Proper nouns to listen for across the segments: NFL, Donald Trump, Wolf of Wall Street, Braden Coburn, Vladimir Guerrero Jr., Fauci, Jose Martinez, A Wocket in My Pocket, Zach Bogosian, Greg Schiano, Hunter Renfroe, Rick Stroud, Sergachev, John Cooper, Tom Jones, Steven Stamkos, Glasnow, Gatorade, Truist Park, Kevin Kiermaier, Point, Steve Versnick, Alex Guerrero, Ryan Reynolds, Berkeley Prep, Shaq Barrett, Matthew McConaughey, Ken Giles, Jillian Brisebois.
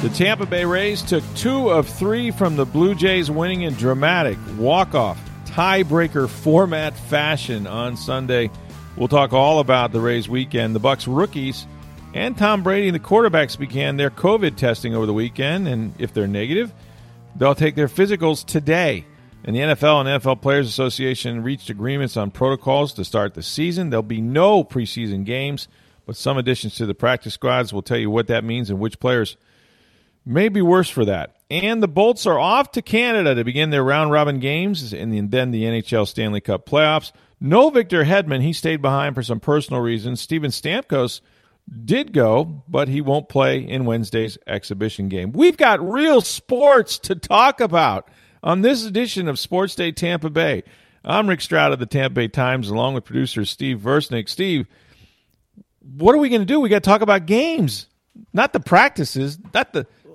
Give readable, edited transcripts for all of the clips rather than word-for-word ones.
The Tampa Bay Rays took 2 of 3 from the Blue Jays, winning in dramatic walk-off tiebreaker format fashion on Sunday. We'll talk all about the Rays weekend. The Bucs rookies and Tom Brady and the quarterbacks began their COVID testing over the weekend, and if they're negative, they'll take their physicals today. And the NFL and NFL Players Association reached agreements on protocols to start the season. There'll be no preseason games, but some additions to the practice squads. We'll tell you what that means and which players may be worse for that. And the Bolts are off to Canada to begin their round-robin games and then the NHL Stanley Cup playoffs. No Victor Hedman. He stayed behind for some personal reasons. Steven Stamkos did go, but he won't play in Wednesday's exhibition game. We've got real sports to talk about on this edition of Sports Day Tampa Bay. I'm Rick Stroud of the Tampa Bay Times, along with producer Steve Versnick. Steve, what are we going to do? We got to talk about games, not the practices,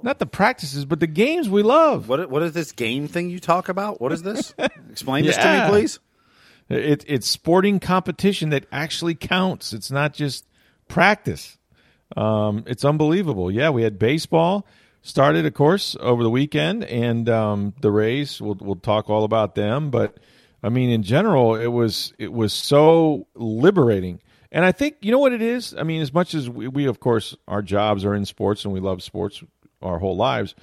not the practices, but the games we love. What is this game thing you talk about? What is this? Explain this to me, please. It's sporting competition that actually counts. It's not just practice. It's unbelievable. Yeah, we had baseball started, of course, over the weekend, and the Rays. We'll talk all about them. But I mean, in general, it was so liberating. And I think you know what it is. I mean, as much as we of course, our jobs are in sports, and we love sports our whole lives.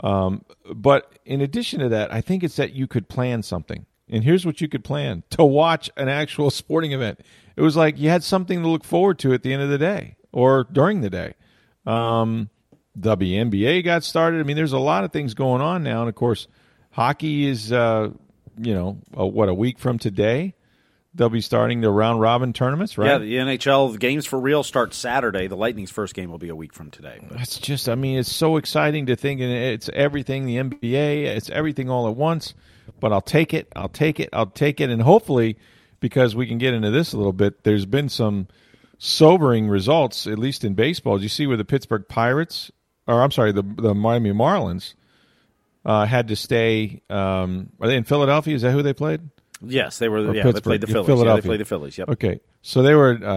But in addition to that, I think it's that you could plan something. And here's what you could plan: to watch an actual sporting event. It was like you had something to look forward to at the end of the day or during the day. The WNBA got started. I mean, there's a lot of things going on now. And, of course, hockey is, a week from today. They'll be starting the round-robin tournaments, right? Yeah, the NHL, the games for real start Saturday. The Lightning's first game will be a week from today. But that's just, I mean, it's so exciting to think. And it's everything, the NBA, it's everything all at once. But I'll take it. And hopefully, because we can get into this a little bit, there's been some sobering results, at least in baseball. Did you see where the Pittsburgh Pirates, or I'm sorry, the Miami Marlins had to stay? Are they in Philadelphia? Is that who they played? Yes, they were. Yeah, they played the Phillies. Yeah, they played the Phillies. Yep. Okay, so they were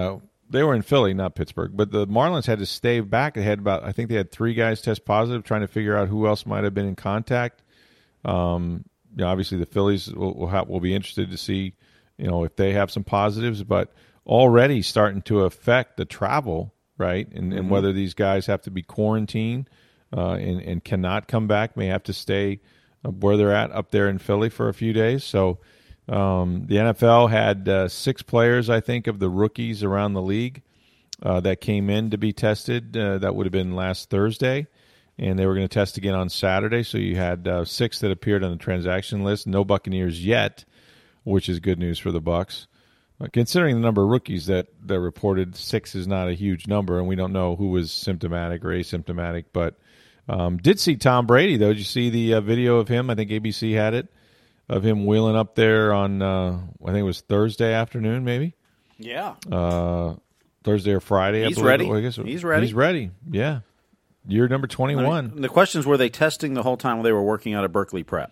in Philly, not Pittsburgh. But the Marlins had to stay back. They had about, I think they had 3 guys test positive, trying to figure out who else might have been in contact. You know, obviously, the Phillies will be interested to see, you know, if they have some positives, but already starting to affect the travel, right? And whether these guys have to be quarantined and cannot come back, may have to stay where they're at up there in Philly for a few days. So the NFL had 6 players, I think, of the rookies around the league that came in to be tested. That would have been last Thursday. And they were going to test again on Saturday. So you had 6 that appeared on the transaction list. No Buccaneers yet, which is good news for the Bucs. Considering the number of rookies that reported, 6 is not a huge number, and we don't know who was symptomatic or asymptomatic. But did see Tom Brady, though. Did you see the video of him? I think ABC had it, of him wheeling up there on, I think it was Thursday afternoon, maybe? Yeah. Thursday or Friday. He's ready. I guess. He's ready. He's ready, yeah. Year number 21. The question is, were they testing the whole time while they were working out at Berkeley Prep?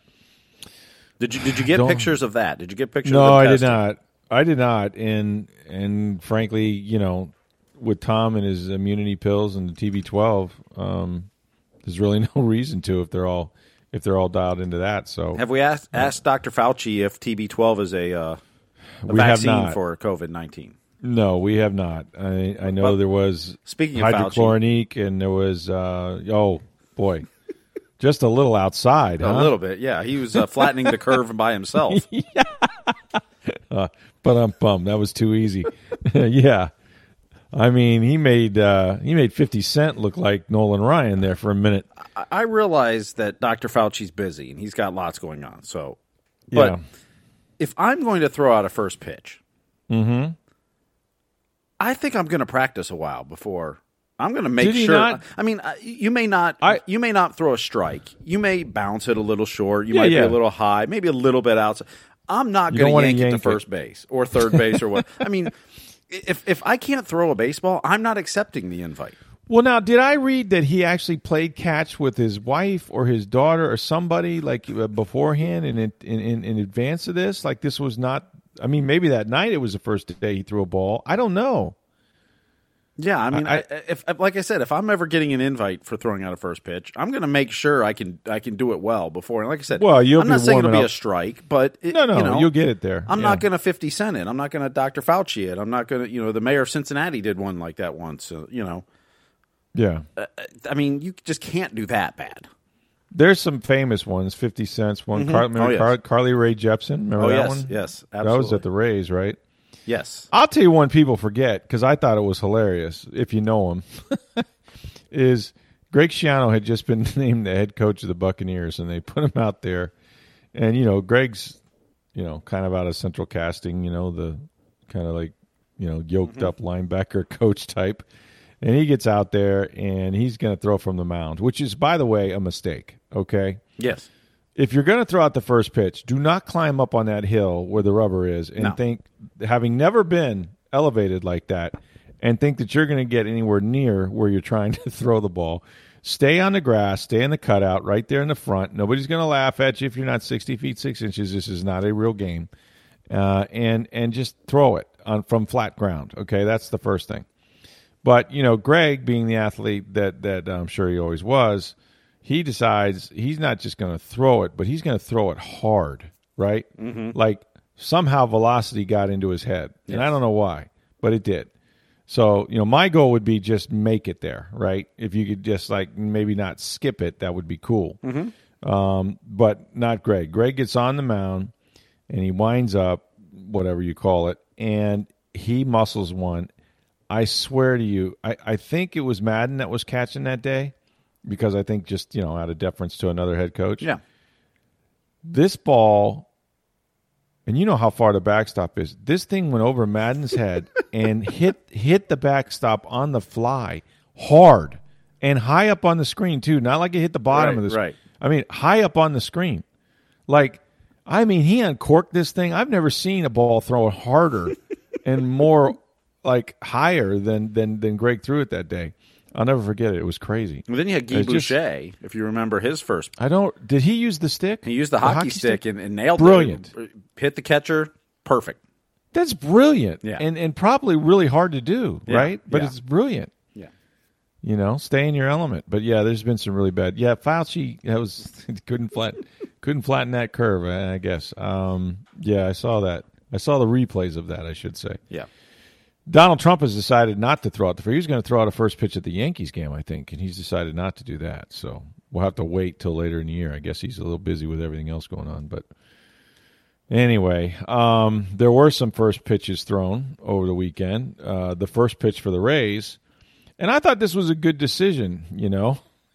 Did you get pictures of that? Did you get pictures? No, of them testing? I did not. And frankly, you know, with Tom and his immunity pills and the TB12, there's really no reason to if they're all dialed into that. So have we asked Dr. Fauci if TB12 is a vaccine for COVID-19? No, we have not. I know, but there was, speaking of hydrochloronic, Fauci, and there was oh boy, just a little outside, a little bit. Yeah, he was flattening the curve by himself. Yeah. But I'm bummed. That was too easy. Yeah, I mean, he made 50 Cent look like Nolan Ryan there for a minute. I realize that Dr. Fauci's busy and he's got lots going on. So, but yeah. If I'm going to throw out a first pitch. Mm-hmm. I think I'm going to practice a while before I'm going to make sure. You may not throw a strike. You may bounce it a little short. You might be a little high, maybe a little bit outside. I'm not going to yank it to first base or third base or what. I mean, if I can't throw a baseball, I'm not accepting the invite. Well, now, did I read that he actually played catch with his wife or his daughter or somebody like beforehand and in advance of this? Like this was not. I mean, maybe that night it was the first day he threw a ball. I don't know. Yeah, I mean, if I'm ever getting an invite for throwing out a first pitch, I'm going to make sure I can do it well before. And like I said, I'm not saying it'll be a strike, but you'll get it there. I'm not going to 50 Cent it. I'm not going to Dr. Fauci it. I'm not going to, the mayor of Cincinnati did one like that once. Yeah. I mean, you just can't do that bad. There's some famous ones, 50 Cent's one. Mm-hmm. Carly Rae Jepsen, remember that one? Yes, absolutely. That was at the Rays, right? Yes. I'll tell you one people forget, because I thought it was hilarious, if you know him, is Greg Schiano had just been named the head coach of the Buccaneers, and they put him out there. And, Greg's, kind of out of central casting, the kind of like, yoked up linebacker coach type. And he gets out there, and he's going to throw from the mound, which is, by the way, a mistake, okay? Yes. If you're going to throw out the first pitch, do not climb up on that hill where the rubber is and think, having never been elevated like that, and think that you're going to get anywhere near where you're trying to throw the ball. Stay on the grass. Stay in the cutout right there in the front. Nobody's going to laugh at you if you're not 60 feet, 6 inches. This is not a real game. And just throw it from flat ground, okay? That's the first thing. But, Greg, being the athlete that I'm sure he always was, he decides he's not just going to throw it, but he's going to throw it hard, right? Mm-hmm. Like somehow velocity got into his head, and I don't know why, but it did. So, my goal would be just make it there, right? If you could just like maybe not skip it, that would be cool. Mm-hmm. But not Greg. Greg gets on the mound, and he winds up, whatever you call it, and he muscles one. I swear to you, I think it was Madden that was catching that day because I think just, out of deference to another head coach. Yeah. This ball, and you know how far the backstop is, this thing went over Madden's head and hit the backstop on the fly hard and high up on the screen, too. Not like it hit the bottom of the screen. Right. I mean, high up on the screen. Like, I mean, he uncorked this thing. I've never seen a ball thrown harder and more like higher than Greg threw it that day. I'll never forget it. It was crazy. And then you had Guy Boucher, if you remember his first. I don't. Did he use the stick? He used the hockey stick and nailed it. Brilliant. Hit the catcher. Perfect. That's brilliant. Yeah. And probably really hard to do, right? But it's brilliant. Yeah. Stay in your element. But yeah, there's been some really bad. Yeah, Fauci couldn't flatten that curve, I guess. Yeah, I saw that. I saw the replays of that, I should say. Yeah. Donald Trump has decided not to throw out the first. He was going to throw out a first pitch at the Yankees game, I think, and he's decided not to do that. So we'll have to wait till later in the year. I guess he's a little busy with everything else going on. But anyway, there were some first pitches thrown over the weekend. The first pitch for the Rays, and I thought this was a good decision.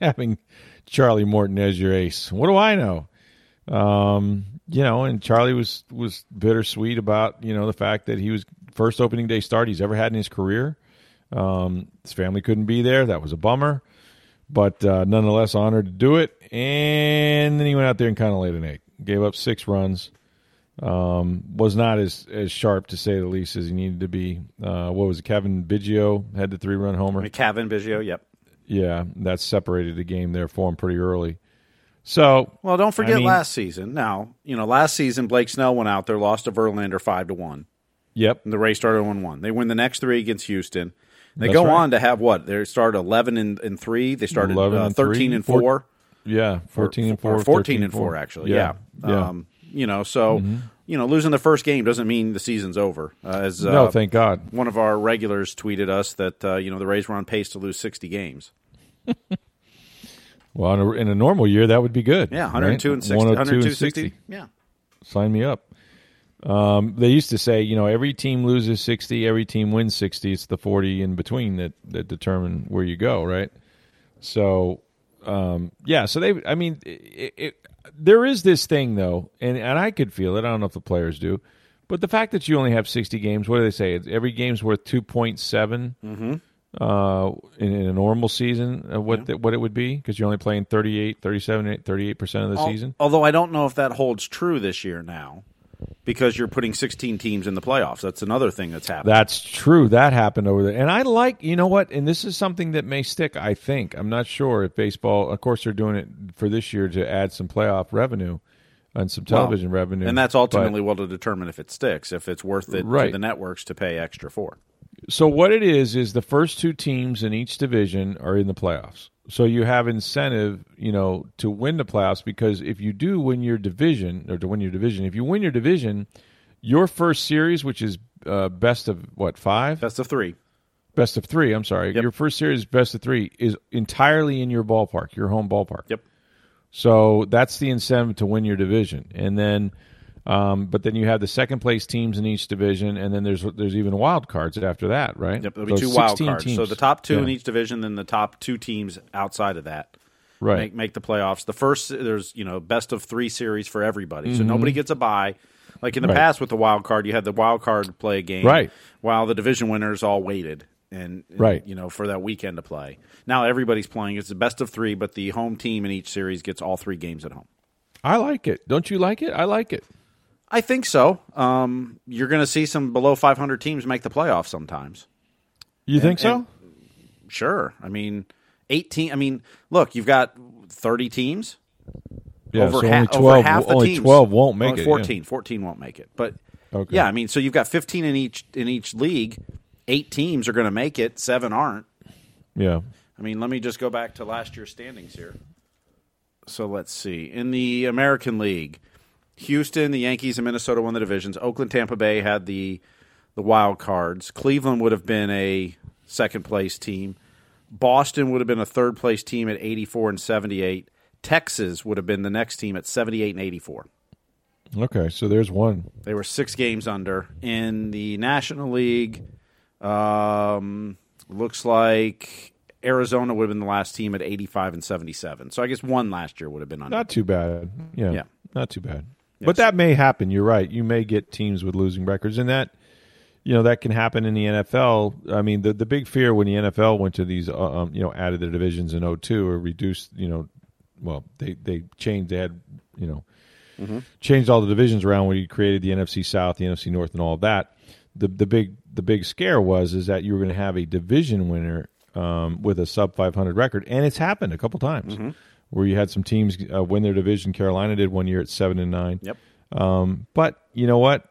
Having Charlie Morton as your ace. What do I know? And Charlie was bittersweet about the fact that he was. First opening day start he's ever had in his career. His family couldn't be there. That was a bummer. But nonetheless, honored to do it. And then he went out there and kind of laid an egg. Gave up 6 runs. Was not as sharp, to say the least, as he needed to be. What was it? Kevin Biggio had the 3-run homer. Kevin Biggio, yep. Yeah, that separated the game there for him pretty early. So, well, don't forget last season. Now, last season, Blake Snell went out there, lost to Verlander 5-1. Yep. And the Rays started 1-1. They win the next 3 against Houston. They go on to have what? They started 11-3. They started 13-4. 14-4. 14-4, actually. Yeah. So, losing the first game doesn't mean the season's over. No, thank God. One of our regulars tweeted us that, the Rays were on pace to lose 60 games. Well, in a normal year, that would be good. Yeah, 102 right? and 60. 102 and 60. Yeah. Sign me up. They used to say, every team loses 60, every team wins 60. It's the 40 in between that determine where you go, right? So, so there is this thing, though, and I could feel it. I don't know if the players do, But the fact that you only have 60 games, what do they say? Every game's worth 2.7 in a normal season, what it would be, because you're only playing 38% of the season. Although I don't know if that holds true this year now, because you're putting 16 teams in the playoffs. That's another thing that's happened. That's true. That happened over there. And I like, you know what, and this is something that may stick, I think. I'm not sure if baseball, of course they're doing it for this year to add some playoff revenue and some television revenue. And that's ultimately what will determine if it sticks, if it's worth it to the networks to pay extra for. So what it is the first two teams in each division are in the playoffs. So you have incentive, you know, to win the playoffs, because if you do win your division, if you win your division, your first series, which is best of what, five? Best of three, I'm sorry. Yep. Your first series, best of three, is entirely in your ballpark, your home ballpark. Yep. So that's the incentive to win your division. And then, but then you have the second-place teams in each division, and then there's even wild cards after that, right? Yep, there'll be two wild cards. Teams. So the top two in each division, then the top two teams outside of that make the playoffs. The first, there's best of three series for everybody, so nobody gets a bye. Like in the past with the wild card, you had the wild card play a game while the division winners all waited for that weekend to play. Now everybody's playing. It's the best of three, but the home team in each series gets all three games at home. I like it. Don't you like it? I like it. I think so. You're going to see some below 500 teams make the playoffs sometimes. You think so? Sure. I mean, 18. I mean, look, you've got 30 teams. Yeah, over half the teams. 12 won't make it. 14. Yeah. 14 won't make it. But yeah, I mean, so you've got 15 in each league. 8 teams are going to make it. 7 aren't. Yeah. I mean, let me just go back to last year's standings here. So let's see. In the American League, Houston, the Yankees, and Minnesota won the divisions. Oakland, Tampa Bay had the wild cards. Cleveland would have been a second-place team. Boston would have been a third-place team at 84 and 78. Texas would have been the next team at 78 and 84. Okay, so there's one. They were 6 games under. In the National League, looks like Arizona would have been the last team at 85 and 77. So I guess one last year would have been under. Not too bad. Yeah. Not too bad. Yes. But that may happen. You're right. You may get teams with losing records, and that, that can happen in the NFL. I mean, the big fear when the NFL went to these, added their divisions in 2002 or reduced, they changed. They had, changed all the divisions around when you created the NFC South, the NFC North, and all of that. The big scare was that you were going to have a division winner with a sub 500 record, and it's happened a couple times. Mm-hmm. Where you had some teams win their division. Carolina did one year at 7-9. Yep. But you know what?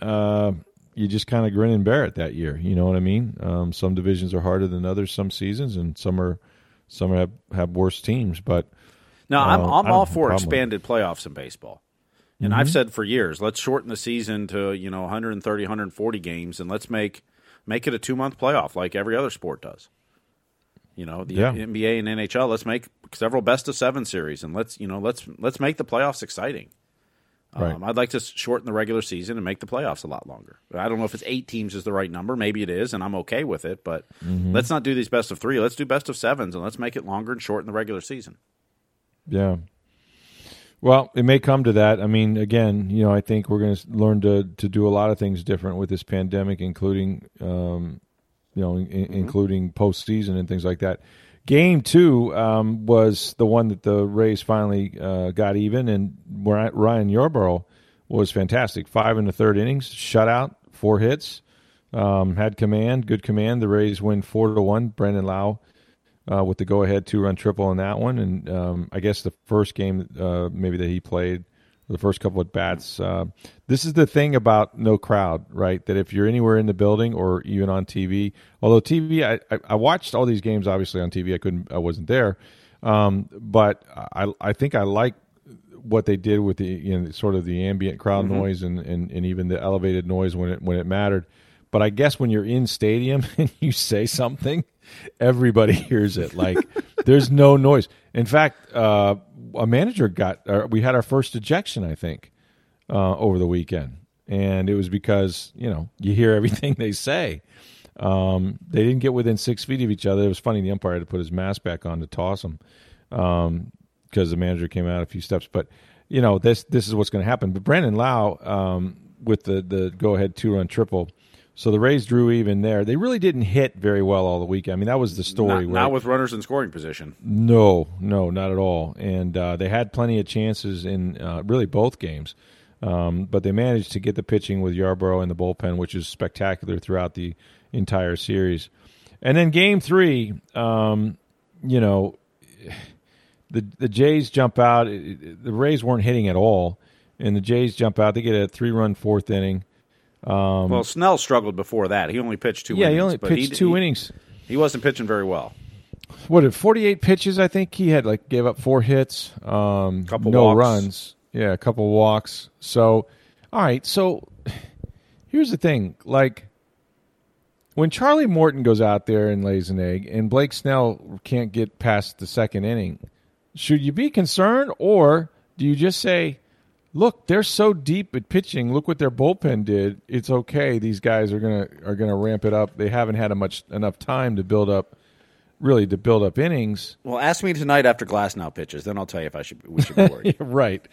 You just kind of grin and bear it that year. You know what I mean? Some divisions are harder than others. Some seasons, and some have worse teams. But now I'm all for expanded playoffs in baseball, and I've said for years, let's shorten the season to 130, 140 games, and let's make it a 2-month playoff like every other sport does. NBA and NHL. Let's make several best-of-7 series, and let's make the playoffs exciting. I'd like to shorten the regular season and make the playoffs a lot longer. I don't know if it's 8 teams is the right number. Maybe it is, and I'm okay with it. But let's not do these best-of-3. Let's do best-of-7s, and let's make it longer and shorten the regular season. Yeah. Well, it may come to that. I mean, again, I think we're going to learn to do a lot of things different with this pandemic, including including postseason and things like that. Game 2 was the one that the Rays finally got even, and Ryan Yarbrough was fantastic. 5 in the third innings, shutout, 4 hits, had command, good command. The Rays win 4-1. Brandon Lowe with the go-ahead 2-run triple in that one, and I guess the first game maybe that he played, the first couple at bats. This is the thing about no crowd, right? That if you're anywhere in the building or even on TV, although TV, I watched all these games obviously on TV. I wasn't there, but I think I like what they did with the sort of the ambient crowd noise and even the elevated noise when it mattered. But I guess when you're in stadium and you say something, everybody hears it. Like there's no noise. In fact, a manager we had our first ejection, I think, over the weekend, and it was because you hear everything they say. They didn't get within 6 feet of each other. It was funny. The umpire had to put his mask back on to toss them because the manager came out a few steps. But this is what's going to happen. But Brandon Lowe with the go-ahead two-run triple. So the Rays drew even there. They really didn't hit very well all the weekend. I mean, that was the story. Not with runners in scoring position. No, not at all. And they had plenty of chances in really both games. But they managed to get the pitching with Yarbrough in the bullpen, which is spectacular throughout the entire series. And then game three, the Jays jump out. The Rays weren't hitting at all, and the Jays jump out. They get a three-run fourth inning. Well, Snell struggled before that. He only pitched two innings. Yeah, he only pitched two innings. He wasn't pitching very well. 48 pitches, I think. He had, gave up four hits, no runs. Yeah, a couple walks. So, all right, so here's the thing. When Charlie Morton goes out there and lays an egg and Blake Snell can't get past the second inning, should you be concerned, or do you just say, look, they're so deep at pitching, look what their bullpen did, it's okay, these guys are gonna ramp it up. They haven't had enough time to build up innings. Well, ask me tonight after Glasnow pitches, then I'll tell you if we should be worried. Right.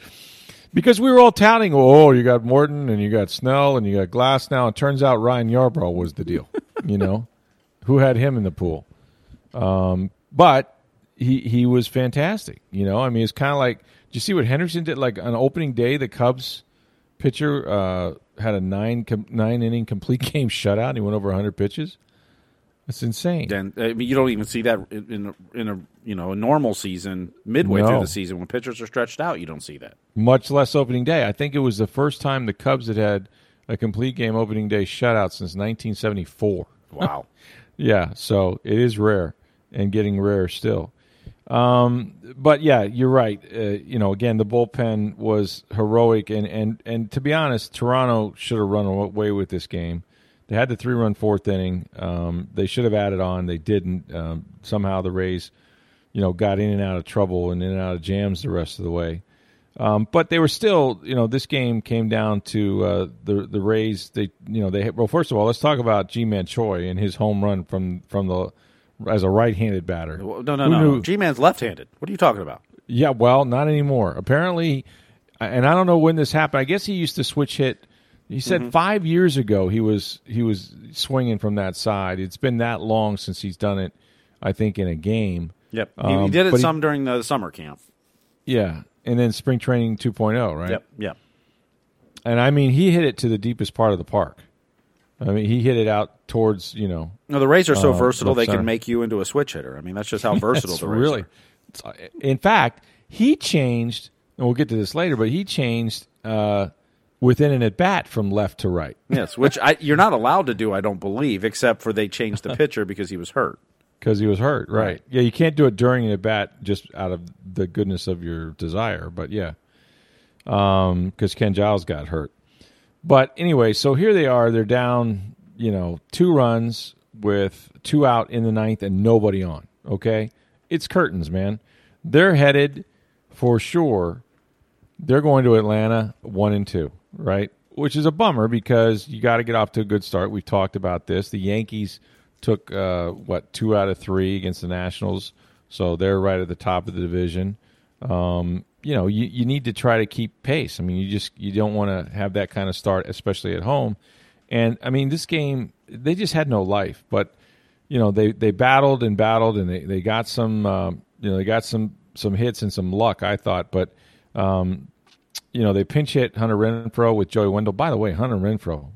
Because we were all touting, you got Morton and you got Snell and you got Glasnow. It turns out Ryan Yarbrough was the deal. Who had him in the pool? But he was fantastic. It's kind of like, did you see what Henderson did? On opening day, the Cubs pitcher had a nine inning complete game shutout. And he went over 100 pitches. That's insane. Then you don't even see that in a normal season. Midway through the season, when pitchers are stretched out, you don't see that. Much less opening day. I think it was the first time the Cubs had a complete game opening day shutout since 1974. Wow. Yeah, so it is rare and getting rarer still. But, yeah, you're right. Again, the bullpen was heroic. And to be honest, Toronto should have run away with this game. They had the three-run fourth inning. They should have added on. They didn't. Somehow the Rays, got in and out of trouble and in and out of jams the rest of the way. But they were still, this game came down to the Rays. Well, first of all, let's talk about G-Man Choi and his home run from as a right-handed batter. Well, no. G-Man's left-handed. What are you talking about? Yeah, well, not anymore. Apparently, and I don't know when this happened. I guess he used to switch hit. He said 5 years ago he was swinging from that side. It's been that long since he's done it, I think, in a game. Yep, he did it during the summer camp. Yeah. And then spring training 2.0, right? Yep. And, he hit it to the deepest part of the park. He hit it out towards, No, the Rays are so versatile they can make you into a switch hitter. That's just how versatile the Rays really are. In fact, he changed, and we'll get to this later, but he changed within an at-bat from left to right. Yes, which you're not allowed to do, I don't believe, except for they changed the pitcher because he was hurt. Because he was hurt, right. Yeah, you can't do it during an at-bat just out of the goodness of your desire, but yeah. Because Ken Giles got hurt. But anyway, so here they are. They're down, 2 runs with 2 out in the 9th and nobody on, okay? It's curtains, man. They're headed for sure. They're going to Atlanta 1-2, right? Which is a bummer because you got to get off to a good start. We've talked about this. The Yankees took, 2 out of 3 against the Nationals, so they're right at the top of the division. You need to try to keep pace. You don't want to have that kind of start, especially at home. And, this game, they just had no life. But, they battled and battled, and they got some, they got some hits and some luck, I thought. But, they pinch hit Hunter Renfroe with Joey Wendle. By the way, Hunter Renfroe,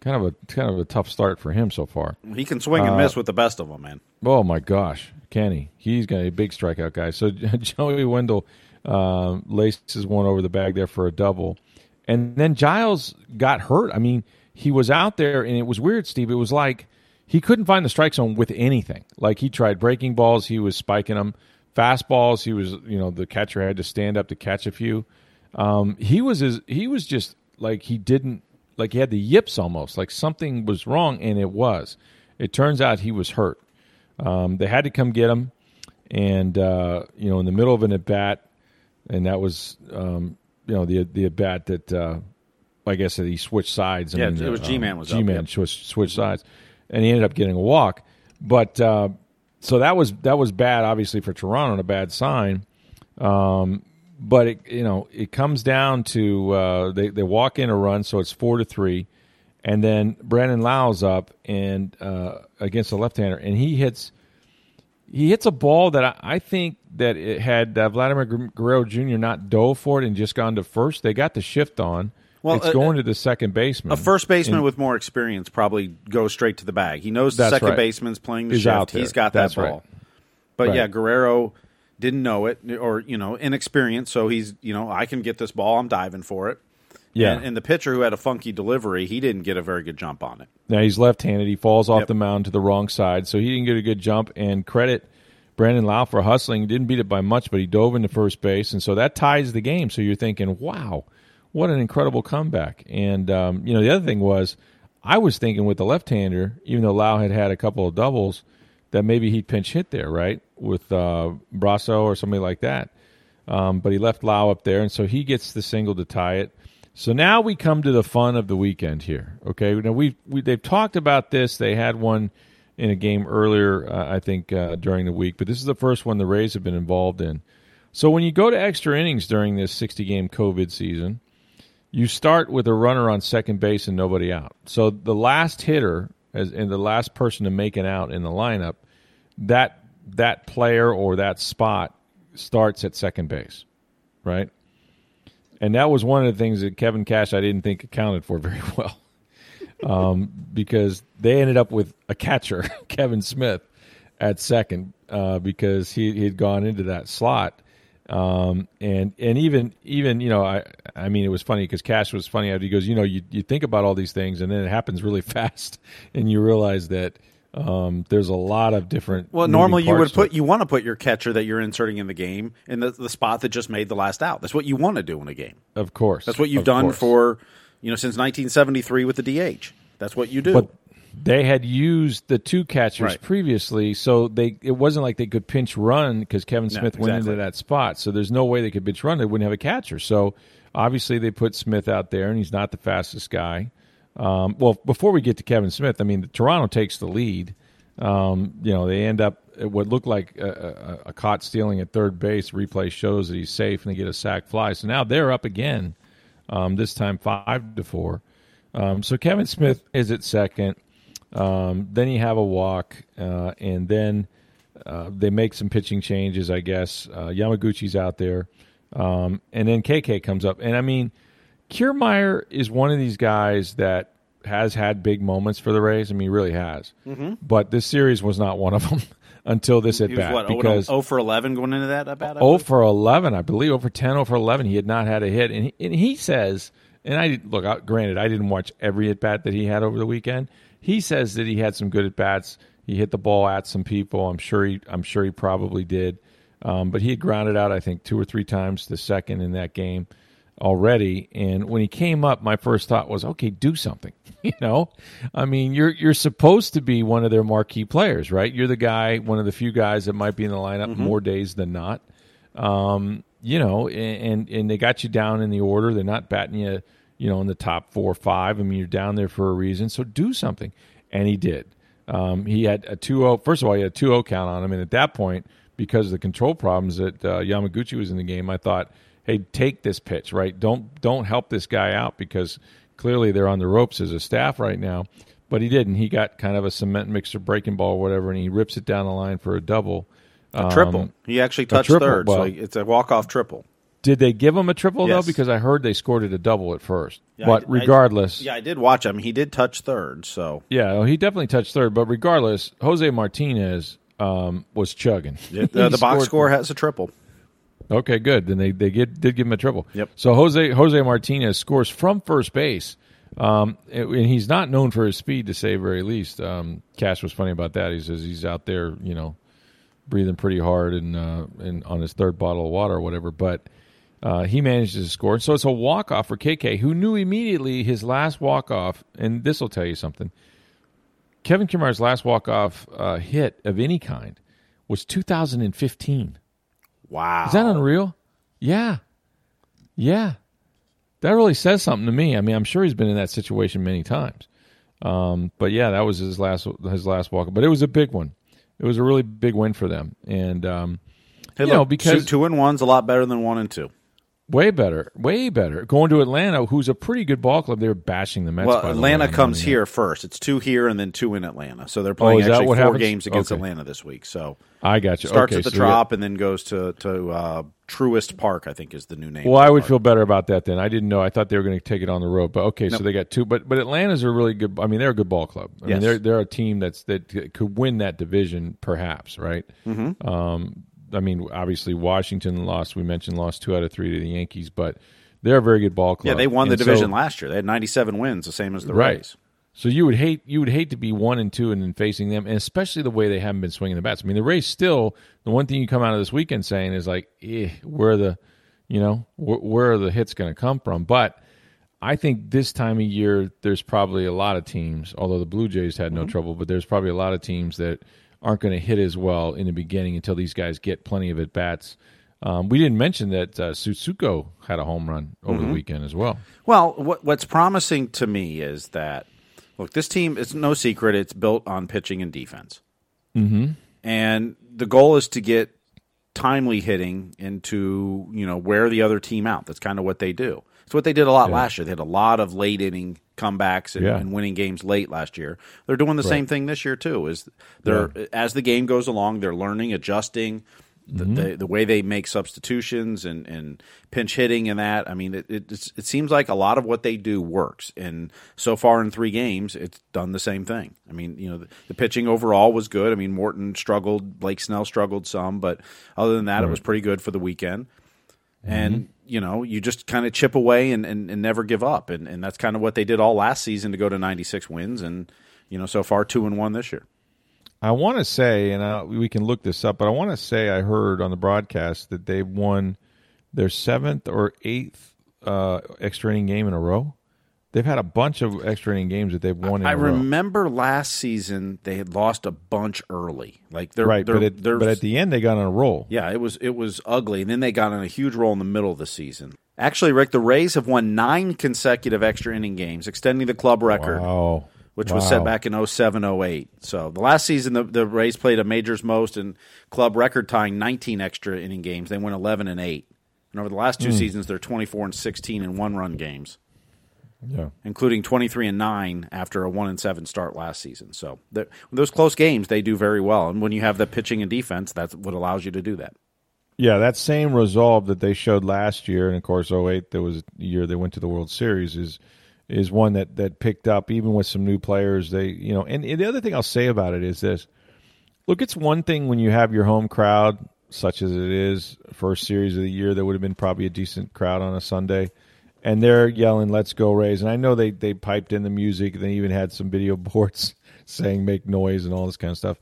Kind of a tough start for him so far. He can swing and miss with the best of them, man. Oh my gosh, can he? He's going to be a big strikeout guy. So Joey Wendle laces one over the bag there for a double, and then Giles got hurt. He was out there, and it was weird, Steve. It was like he couldn't find the strike zone with anything. He tried breaking balls, he was spiking them. Fastballs, he was. The catcher had to stand up to catch a few. He was just like he didn't. He had the yips almost, something was wrong, and it was. It turns out he was hurt. They had to come get him, and, in the middle of an at-bat, and that was, the at-bat that, that he switched sides. It was G-Man was up. G-Man switched sides, and he ended up getting a walk. But so that was bad, obviously, for Toronto, and a bad sign. But it comes down to they walk in a run, so it's 4-3, and then Brandon Lowe's up and against a left-hander, and he hits a ball that I think that it had Vladimir Guerrero Jr. not dove for it and just gone to first. They got the shift on. Well, it's going to the second baseman. A first baseman with more experience probably goes straight to the bag. He knows the second baseman's playing the shift. He's got that ball. But yeah, Guerrero didn't know it or, inexperienced, so he's, I can get this ball. I'm diving for it. Yeah. And the pitcher who had a funky delivery, he didn't get a very good jump on it. Now, he's left-handed. He falls off the mound to the wrong side, so he didn't get a good jump. And credit Brandon Lowe for hustling. He didn't beat it by much, but he dove into first base. And so that ties the game. So you're thinking, wow. What an incredible comeback. And, the other thing was I was thinking with the left-hander, even though Lowe had a couple of doubles, that maybe he'd pinch hit there, right, with Brasso or somebody like that. But he left Lowe up there, and so he gets the single to tie it. So now we come to the fun of the weekend here, okay? Now they've talked about this. They had one in a game earlier, I think, during the week. But this is the first one the Rays have been involved in. So when you go to extra innings during this 60-game COVID season, you start with a runner on second base and nobody out. So the last hitter and the last person to make an out in the lineup, that player or that spot starts at second base, right? And that was one of the things that Kevin Cash I didn't think accounted for very well because they ended up with a catcher, Kevin Smith, at second because he had gone into that slot. And even I mean it was funny because Cash was funny out. He goes, you think about all these things and then it happens really fast and you realize that there's a lot of different. Well, normally you would put you want to put your catcher that you're inserting in the game in the spot that just made the last out. That's what you want to do in a game. Of course, that's what you've done for since 1973 with the DH. That's what you do. But they had used the two catchers previously, so it wasn't like they could pinch run because Kevin Smith went into that spot. So there's no way they could pinch run. They wouldn't have a catcher. So obviously they put Smith out there, and he's not the fastest guy. Before we get to Kevin Smith, I mean, Toronto takes the lead. They end up at what looked like a caught stealing at third base. Replay shows that he's safe, and they get a sac fly. So now they're up again, this time 5-4. So Kevin Smith is at second. Then you have a walk, and then they make some pitching changes, I guess. Yamaguchi's out there, and then KK comes up. And, I mean, Kiermaier is one of these guys that has had big moments for the Rays. I mean, he really has. Mm-hmm. But this series was not one of them until this at-bat. He was, because 0 for 11 going into that at-bat? 0 for 11, I believe. 0 for 10, 0 for 11. He had not had a hit. And he says, and granted, I didn't watch every at-bat that he had over the weekend. He says that he had some good at-bats. He hit the ball at some people. I'm sure he probably did. But he had grounded out, I think, 2 or 3 times to second in that game already. And when he came up, my first thought was, okay, do something. I mean, you're supposed to be one of their marquee players, right? You're the guy, one of the few guys that might be in the lineup more days than not. And they got you down in the order. They're not batting you in the top 4 or 5. I mean, you're down there for a reason, so do something. And he did. He had a 2-0. First of all, he had a 2-0 count on him. And at that point, because of the control problems that Yamaguchi was in the game, I thought, hey, take this pitch, right? Don't help this guy out because clearly they're on the ropes as a staff right now. But he didn't. He got kind of a cement mixer breaking ball or whatever, and he rips it down the line for a double. A triple. He actually touched third, so it's a walk-off triple. Did they give him a triple, though? Because I heard they scored it a double at first. Yeah, but regardless. I did watch him. He did touch third. So he definitely touched third. But regardless, Jose Martinez was chugging. The box score has a triple. Okay, good. Then they did give him a triple. Yep. So Jose Martinez scores from first base. And he's not known for his speed, to say the very least. Cash was funny about that. He says he's out there, breathing pretty hard and on his third bottle of water or whatever. But he manages to score. So it's a walk-off for KK, who knew immediately his last walk-off, and this will tell you something. Kevin Kiermaier's last walk-off hit of any kind was 2015. Wow. Is that unreal? Yeah. Yeah. That really says something to me. I mean, I'm sure he's been in that situation many times. But, yeah, that was his last walk-off. But it was a big one. It was a really big win for them. And, hey, look, because 2-1's a lot better than 1-2. Way better. Way better. Going to Atlanta, who's a pretty good ball club. They were bashing the Mets. Well, Atlanta comes here first. It's two here and then two in Atlanta. So they're playing actually four games against Atlanta this week. So I got you. Starts at the Trop and then goes to Truist Park, I think is the new name. Well, I would feel better about that then. I didn't know. I thought they were going to take it on the road. But, okay, so they got two. But Atlanta's a really good – I mean, they're a good ball club. I mean, they're a team that could win that division perhaps, right? Mm-hmm. I mean, obviously Washington lost. We mentioned lost 2 out of 3 to the Yankees, but they're a very good ball club. Yeah, they won the division last year. They had 97 wins, the same as the Rays. So you would hate to be 1-2 and then facing them, and especially the way they haven't been swinging the bats. I mean, the Rays still. The one thing you come out of this weekend saying is like, where are the hits going to come from? But I think this time of year, there's probably a lot of teams. Although the Blue Jays had no trouble, but there's probably a lot of teams that aren't going to hit as well in the beginning until these guys get plenty of at-bats. We didn't mention that Suzuko had a home run over the weekend as well. Well, what's promising to me is that, look, this team, it's no secret, it's built on pitching and defense. Mm-hmm. And the goal is to get timely hitting into, wear the other team out. That's kind of what they do. It's what they did a lot last year. They had a lot of late-inning comebacks and winning games late last year. They're doing the same thing this year, too. As the game goes along, they're learning, adjusting, the way they make substitutions and pinch hitting and that. I mean, it seems like a lot of what they do works. And so far in 3 games, it's done the same thing. I mean, the pitching overall was good. I mean, Morton struggled, Blake Snell struggled some, but other than that, it was pretty good for the weekend. And, you just kind of chip away and never give up. And that's kind of what they did all last season to go to 96 wins. And, so far 2-1 this year. I want to say, we can look this up, but I want to say I heard on the broadcast that they won their 7th or 8th extra inning game in a row. They've had a bunch of extra inning games that they've won in a row. I remember last season they had lost a bunch early. Like but at the end they got on a roll. Yeah, it was ugly, and then they got on a huge roll in the middle of the season. Actually, Rick, the Rays have won 9 consecutive extra inning games, extending the club record, which was set back in 2007-2008. So the last season the Rays played a majors most and club record tying 19 extra inning games. They went 11-8, and over the last 2 seasons they're 24-16 in one-run games. Yeah, including 23-9 after a 1-7 start last season. So those close games, they do very well. And when you have the pitching and defense, that's what allows you to do that. Yeah, that same resolve that they showed last year, and of course 2008, that was the year they went to the World Series, is one that picked up even with some new players. They, and the other thing I'll say about it is this: look, it's one thing when you have your home crowd, such as it is, first series of the year, that would have been probably a decent crowd on a Sunday. And they're yelling, "Let's go Rays!" And I know they piped in the music. They even had some video boards saying "Make noise" and all this kind of stuff.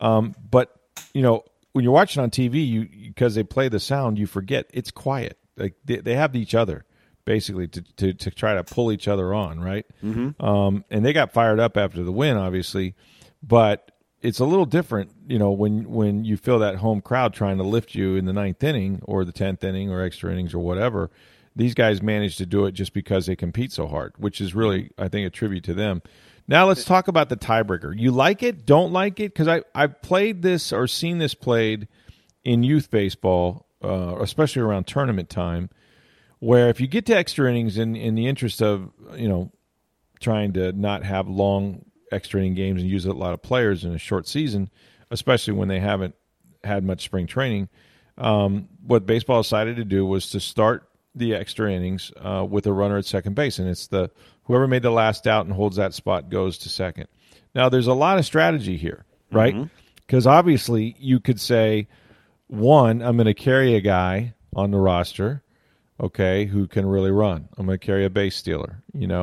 But when you're watching on TV, because they play the sound, you forget it's quiet. Like they have each other basically to try to pull each other on, right? Mm-hmm. And they got fired up after the win, obviously. But it's a little different, when you feel that home crowd trying to lift you in the 9th inning or the 10th inning or extra innings or whatever. These guys managed to do it just because they compete so hard, which is really, I think, a tribute to them. Now let's talk about the tiebreaker. You like it, don't like it? Because I've played this or seen this played in youth baseball, especially around tournament time, where if you get to extra innings in the interest of, trying to not have long extra inning games and use a lot of players in a short season, especially when they haven't had much spring training, what baseball decided to do was to start the extra innings with a runner at second base, and it's the whoever made the last out and holds that spot goes to second. Now, there's a lot of strategy here, right? Because obviously you could say, one, I'm going to carry a guy on the roster, okay, who can really run. I'm going to carry a base stealer,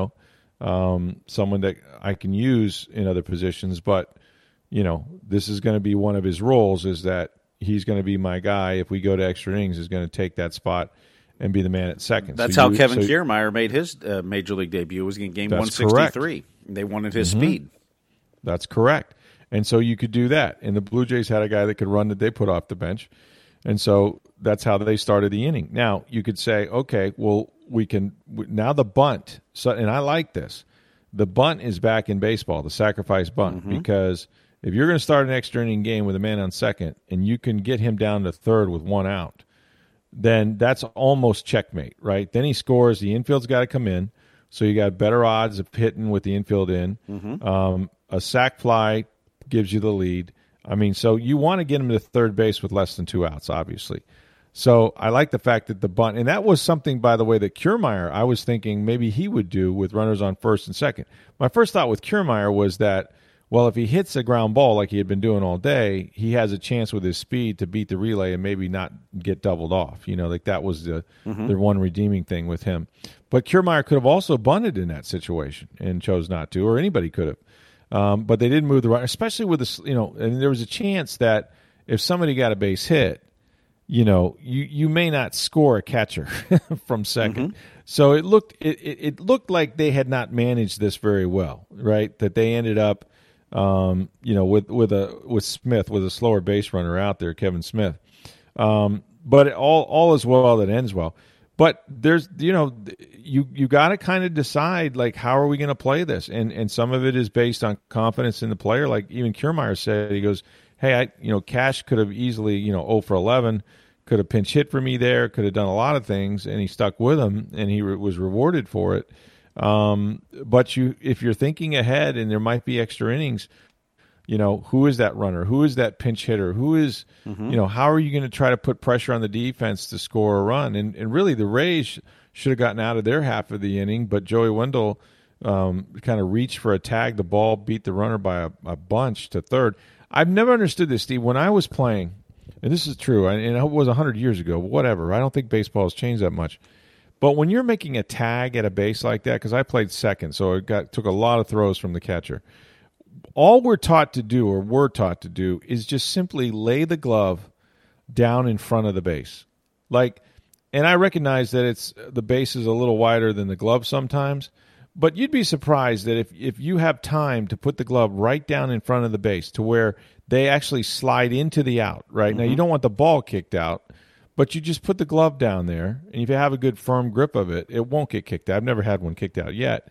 someone that I can use in other positions, but, this is going to be one of his roles is that he's going to be my guy. If we go to extra innings, is going to take that spot and be the man at second. That's how Kevin Kiermaier made his major league debut. It was in game 163. Correct. They wanted his speed. That's correct. And so you could do that. And the Blue Jays had a guy that could run that they put off the bench. And so that's how they started the inning. Now, you could say, okay, well, we can – now the bunt – so, and I like this. The bunt is back in baseball, the sacrifice bunt, because if you're going to start an extra inning game with a man on second and you can get him down to third with one out, then that's almost checkmate, right? Then he scores. The infield's got to come in. So you got better odds of hitting with the infield in. Mm-hmm. A sac fly gives you the lead. I mean, so you want to get him to third base with less than two outs, obviously. So I like the fact that the bunt, and that was something, by the way, that Kiermaier, I was thinking maybe he would do with runners on first and second. My first thought with Kiermaier was that, well, if he hits a ground ball like he had been doing all day, he has a chance with his speed to beat the relay and maybe not get doubled off. You know, like that was the one redeeming thing with him. But Kiermaier could have also bunted in that situation and chose not to, or anybody could have. But they didn't move the runner, especially with the, you know, and there was a chance that if somebody got a base hit, you know, you may not score a catcher from second. Mm-hmm. So it looked like they had not managed this very well, right? That they ended up. With Smith, with a slower base runner out there, Kevin Smith. But all is well that ends well. But there's, you know, you got to kind of decide, like, how are we going to play this? And some of it is based on confidence in the player. Like even Kiermaier said, he goes, hey, Cash could have easily, 0 for 11, could have pinch hit for me there, could have done a lot of things, and he stuck with him, and he was rewarded for it. But if you're thinking ahead and there might be extra innings, who is that runner? Who is that pinch hitter? Who is, how are you going to try to put pressure on the defense to score a run? And really the Rays should have gotten out of their half of the inning, but Joey Wendle, kind of reached for a tag, the ball beat the runner by a bunch to third. I've never understood this, Steve. When I was playing, and this is true, and it was 100 years ago, whatever. I don't think baseball has changed that much. But when you're making a tag at a base like that, because I played second, so it took a lot of throws from the catcher. All we're taught to do is just simply lay the glove down in front of the base. Like, and I recognize that the base is a little wider than the glove sometimes, but you'd be surprised that if you have time to put the glove right down in front of the base to where they actually slide into the out, right? Mm-hmm. Now, you don't want the ball kicked out. But you just put the glove down there, and if you have a good firm grip of it, it won't get kicked out. I've never had one kicked out yet.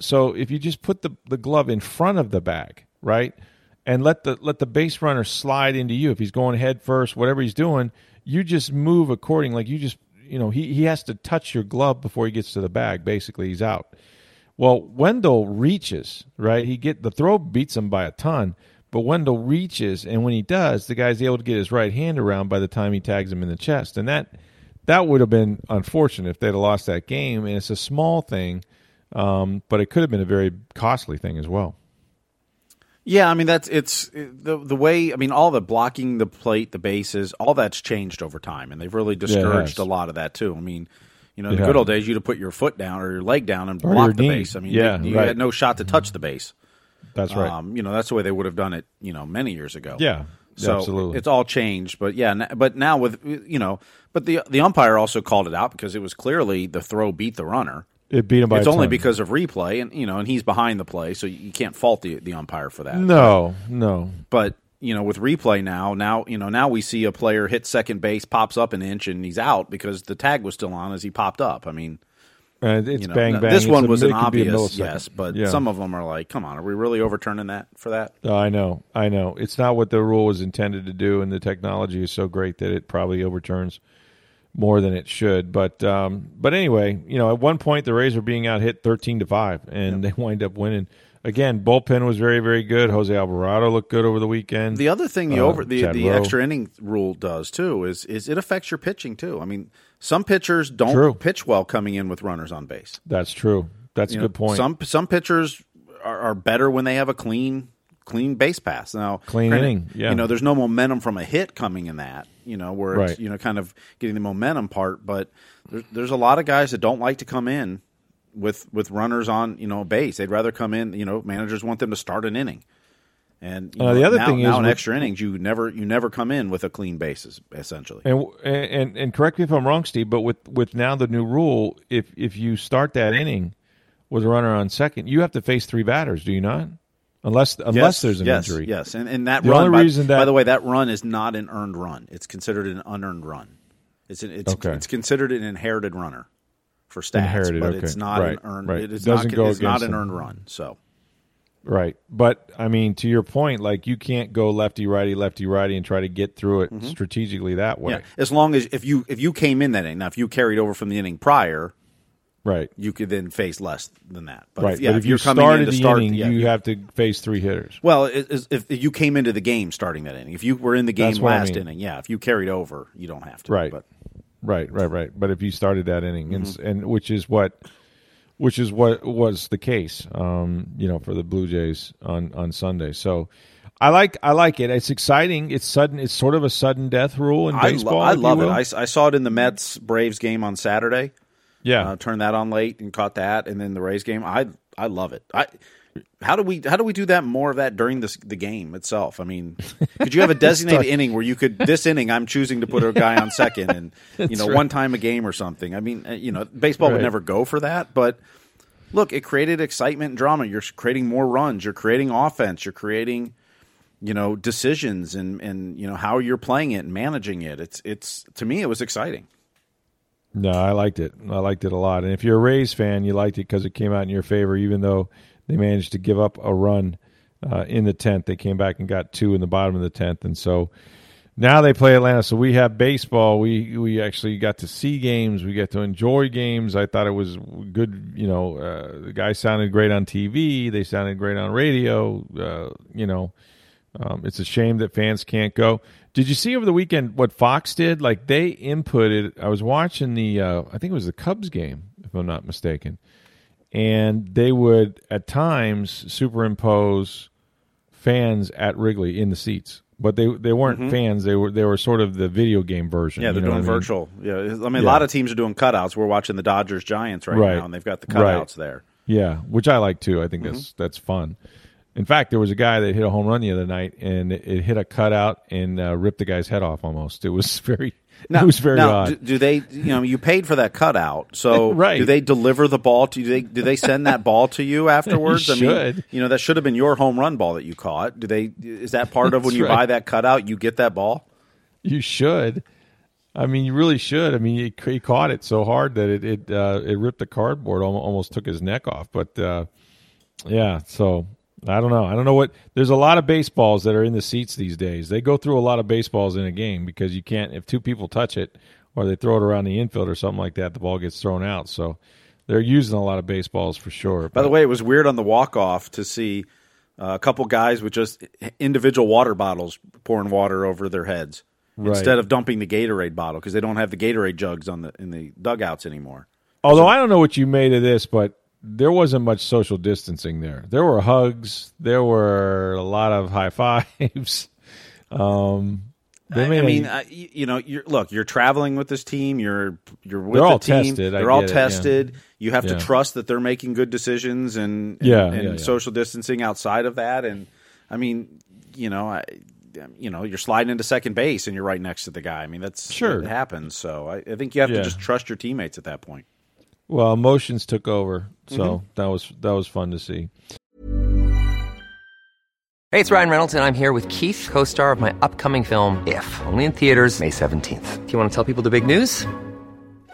So if you just put the glove in front of the bag, right, and let the base runner slide into you, if he's going head first, whatever he's doing, you just move according. Like you just, he has to touch your glove before he gets to the bag. Basically, he's out. Well, Wendle reaches, right? The throw beats him by a ton. But Wendle reaches, and when he does, the guy's able to get his right hand around by the time he tags him in the chest. And that would have been unfortunate if they'd have lost that game. And it's a small thing, but it could have been a very costly thing as well. Yeah, I mean, the way – I mean, all the blocking, the plate, the bases, all that's changed over time, and they've really discouraged a lot of that too. I mean – the good old days, you'd have put your foot down or your leg down and block the base. I mean, you had no shot to touch the base. That's right. That's the way they would have done it, many years ago. Yeah, so absolutely. It's all changed. But, yeah, but now with, but the umpire also called it out because it was clearly the throw beat the runner. It beat him by a ton. It's only because of replay, and, and he's behind the play, so you can't fault the umpire for that. No. But, with replay now we see a player hit second base, pops up an inch, and he's out because the tag was still on as he popped up. I mean... it's bang, bang. This one was an obvious yes, but some of them are like, come on, are we really overturning that for that? I know. It's not what the rule was intended to do, and the technology is so great that it probably overturns more than it should. But anyway, at one point the Rays were being out hit 13-5, and they wind up winning. Again, bullpen was very, very good. Jose Alvarado looked good over the weekend. The other thing the extra inning rule does too is it affects your pitching too. I mean, some pitchers don't pitch well coming in with runners on base. That's true. That's a good point. Some pitchers are better when they have a clean base pass. Now, inning. Yeah. There's no momentum from a hit coming in that. Where it's kind of getting the momentum part, but there's a lot of guys that don't like to come in with runners on base. They'd rather come in. Managers want them to start an inning, and the other thing is in extra innings you never come in with a clean bases essentially. And correct me if I'm wrong, Steve, but with now the new rule, if you start that inning with a runner on second, you have to face three batters, do you not? Unless there's an injury. Yes, and that run, by the way, that run is not an earned run. It's considered an unearned run. It's considered an inherited runner. For stats, but it's not an earned run. So Right. But, I mean, to your point, like, you can't go lefty, righty, and try to get through it mm-hmm. strategically that way. Yeah. As long as if you came in that inning. Now, if you carried over from the inning prior, right, you could then face less than that. But right. But if you started the inning, you have to face three hitters. Well, if you came into the game starting that inning. If you were in the game last inning, yeah, if you carried over, you don't have to. Right. But. Right. But if you started that inning, mm-hmm. and which is what was the case, for the Blue Jays on Sunday. So I like it. It's exciting. It's sudden. It's sort of a sudden death rule in baseball. I love it. I saw it in the Mets-Braves game on Saturday. Yeah, turned that on late and caught that, and then the Rays game. I love it. How do we do that more of that during the game itself? I mean, could you have a designated inning where you could this inning I'm choosing to put a guy on second and right. one time a game or something? I mean, baseball right. would never go for that, but look, it created excitement and drama. You're creating more runs, you're creating offense, you're creating decisions and how you're playing it and managing it. It's to me it was exciting. No, I liked it. I liked it a lot. And if you're a Rays fan, you liked it because it came out in your favor, even though they managed to give up a run in the 10th. They came back and got two in the bottom of the 10th. And so now they play Atlanta. So we have baseball. We actually got to see games. We get to enjoy games. I thought it was good. The guy sounded great on TV. They sounded great on radio. It's a shame that fans can't go. Did you see over the weekend what Fox did? Like they inputted. I was watching I think it was the Cubs game, if I'm not mistaken. And they would, at times, superimpose fans at Wrigley in the seats, but they weren't mm-hmm. fans. They were sort of the video game version. Yeah, they're doing virtual. Yeah, a lot of teams are doing cutouts. We're watching the Dodgers Giants right now, and they've got the cutouts right. there. Yeah, which I like too. I think mm-hmm. that's fun. In fact, there was a guy that hit a home run the other night, and it hit a cutout and ripped the guy's head off almost. It was very odd. Do they? You paid for that cutout, so right. do they deliver the ball to you? Do they send that ball to you afterwards? You should. That should have been your home run ball that you caught. Do they? Is that part of when you right. buy that cutout, you get that ball? You should. I mean, you really should. I mean, he caught it so hard that it ripped the cardboard, almost took his neck off. But yeah, so. I don't know. There's a lot of baseballs that are in the seats these days. They go through a lot of baseballs in a game because you can't, if two people touch it or they throw it around the infield or something like that, the ball gets thrown out. So they're using a lot of baseballs for sure. By the way, it was weird on the walk-off to see a couple guys with just individual water bottles pouring water over their heads instead of dumping the Gatorade bottle because they don't have the Gatorade jugs in the dugouts anymore. Although I don't know what you made of this, but there wasn't much social distancing there. There were hugs. There were a lot of high fives. You're traveling with this team. You're with the team. They're all tested. Yeah. You have to trust that they're making good decisions and social distancing outside of that. And I mean, you're sliding into second base and you're right next to the guy. I mean, that's sure it happens. So I think you have to just trust your teammates at that point. Well, emotions took over, so mm-hmm. that was fun to see. Hey, it's Ryan Reynolds, and I'm here with Keith, co-star of my upcoming film, If, only in theaters May 17th. Do you want to tell people the big news?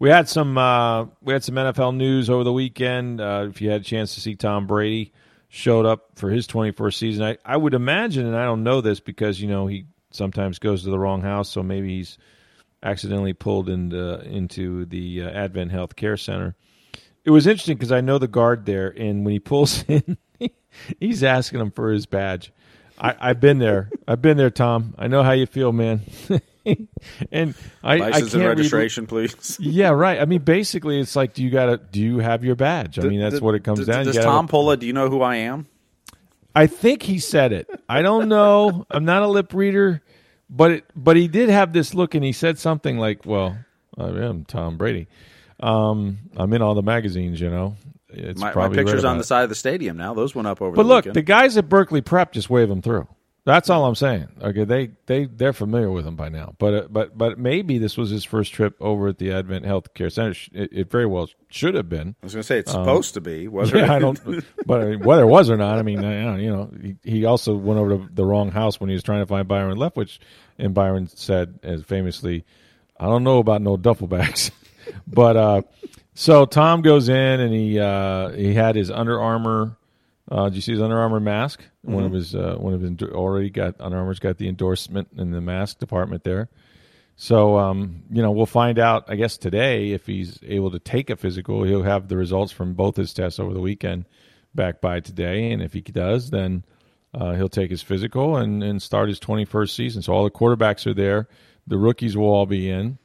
We had some NFL news over the weekend. If you had a chance to see, Tom Brady showed up for his 21st season. I would imagine, and I don't know this because he sometimes goes to the wrong house, so maybe he's accidentally pulled into the Advent Health Care Center. It was interesting because I know the guard there, and when he pulls in, he's asking him for his badge. I've been there. I've been there, Tom. I know how you feel, man. And license and registration, please. Yeah, right. I mean, basically, it's like, do you have your badge? I mean, that's what it comes down to. Does Tom Pola, do you know who I am? I think he said it. I don't know. I'm not a lip reader, but he did have this look, and he said something like, "Well, I am Tom Brady. I'm in all the magazines, It's my picture's on the side of the stadium now. Those went up over the weekend. But look, the guys at Berkeley Prep just wave them through. That's all I'm saying. Okay, they're familiar with him by now, but maybe this was his first trip over at the Advent Health Care Center. It very well should have been. I was going to say it's supposed to be. Whether I don't, but I mean, whether it was or not, I mean, he also went over to the wrong house when he was trying to find Byron Leftwich, and Byron said, as famously, "I don't know about no duffel bags," but so Tom goes in and he had his Under Armour. Did you see his Under Armour mask? Mm-hmm. Under Armour's got the endorsement in the mask department there. So we'll find out, I guess, today if he's able to take a physical. He'll have the results from both his tests over the weekend back by today, and if he does, then he'll take his physical and start his 21st season. So all the quarterbacks are there. The rookies will all be in,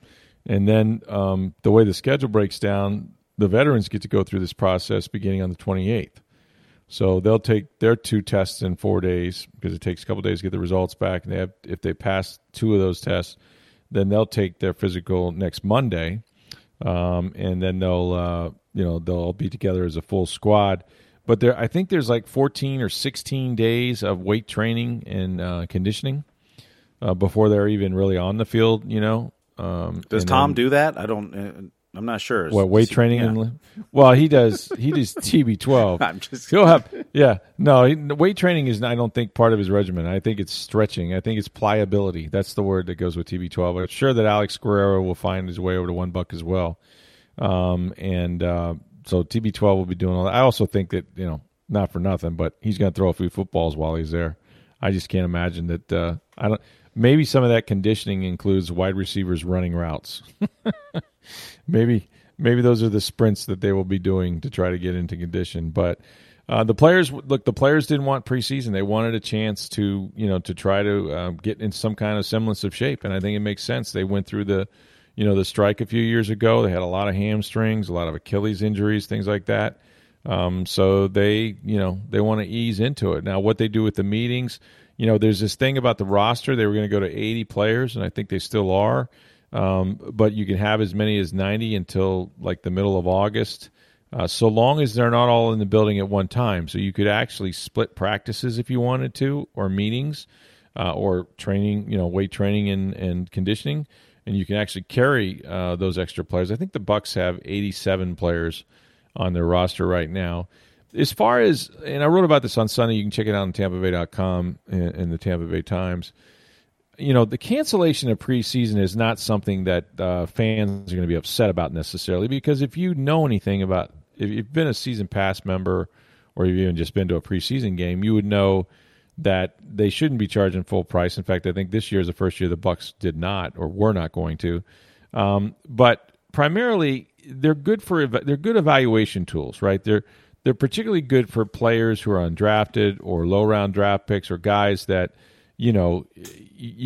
and then the way the schedule breaks down, the veterans get to go through this process beginning on the 28th. So they'll take their two tests in 4 days because it takes a couple of days to get the results back. And if they pass two of those tests, then they'll take their physical next Monday, and then they'll all be together as a full squad. But I think there's like 14 or 16 days of weight training and conditioning before they're even really on the field. Does Tom do that? I'm not sure. What, weight training? Yeah. Well, he does. He does TB12. He'll have. Yeah, no. Weight training is, I don't think, part of his regimen. I think it's stretching. I think it's pliability. That's the word that goes with TB12. I'm sure that Alex Guerrero will find his way over to one buck as well. So TB12 will be doing all that. I also think that not for nothing, but he's going to throw a few footballs while he's there. I just can't imagine that. I don't. Maybe some of that conditioning includes wide receivers running routes. Maybe those are the sprints that they will be doing to try to get into condition. But the players didn't want preseason. They wanted a chance to try to get in some kind of semblance of shape, and I think it makes sense. They went through the strike a few years ago. They had a lot of hamstrings, a lot of Achilles injuries, things like that. So they want to ease into it. Now, what they do with the meetings, there's this thing about the roster. They were going to go to 80 players, and I think they still are. But you can have as many as 90 until like the middle of August, so long as they're not all in the building at one time. So you could actually split practices if you wanted to, or meetings, or training, weight training and conditioning, and you can actually carry those extra players. I think the Bucks have 87 players on their roster right now. As far as, and I wrote about this on Sunday, you can check it out on TampaBay.com and the Tampa Bay Times. The cancellation of preseason is not something that fans are going to be upset about necessarily, because if you know anything about, if you've been a season pass member or you've even just been to a preseason game, you would know that they shouldn't be charging full price. In fact, I think this year is the first year the Bucks did not, or were not going to. But primarily, they're good evaluation tools, right? They're particularly good for players who are undrafted or low round draft picks, or guys that you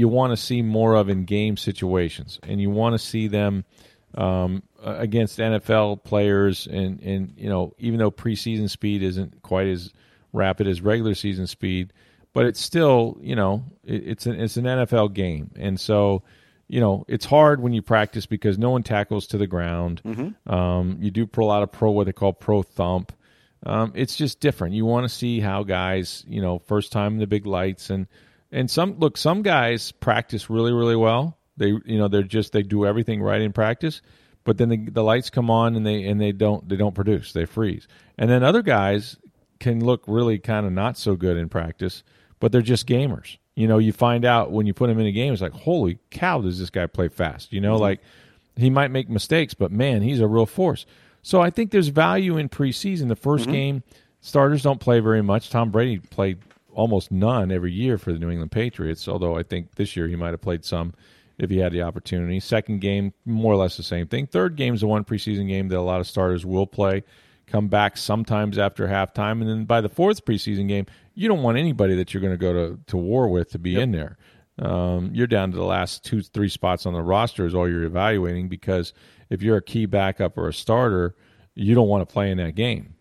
want to see more of in game situations, and you want to see them against NFL players. And even though preseason speed isn't quite as rapid as regular season speed, but it's still it's an NFL game, and so it's hard when you practice because no one tackles to the ground. Mm-hmm. You do a lot of what they call pro thump. It's just different. You want to see how guys first time in the big lights and some guys practice really, really well. They they do everything right in practice, but then the lights come on and they don't produce. They freeze. And then other guys can look really kind of not so good in practice, but they're just gamers. You find out when you put them in a game, it's like, holy cow, does this guy play fast? Like he might make mistakes, but man, he's a real force. So I think there's value in preseason. The first mm-hmm. game, starters don't play very much. Tom Brady played almost none every year for the New England Patriots, although I think this year he might have played some if he had the opportunity. Second game, more or less the same thing. Third game is the one preseason game that a lot of starters will play, come back sometimes after halftime, and then by the fourth preseason game, you don't want anybody that you're going to go to war with to be yep. in there. You're down to the last 2-3 spots on the roster is all you're evaluating, because if you're a key backup or a starter, you don't want to play in that game.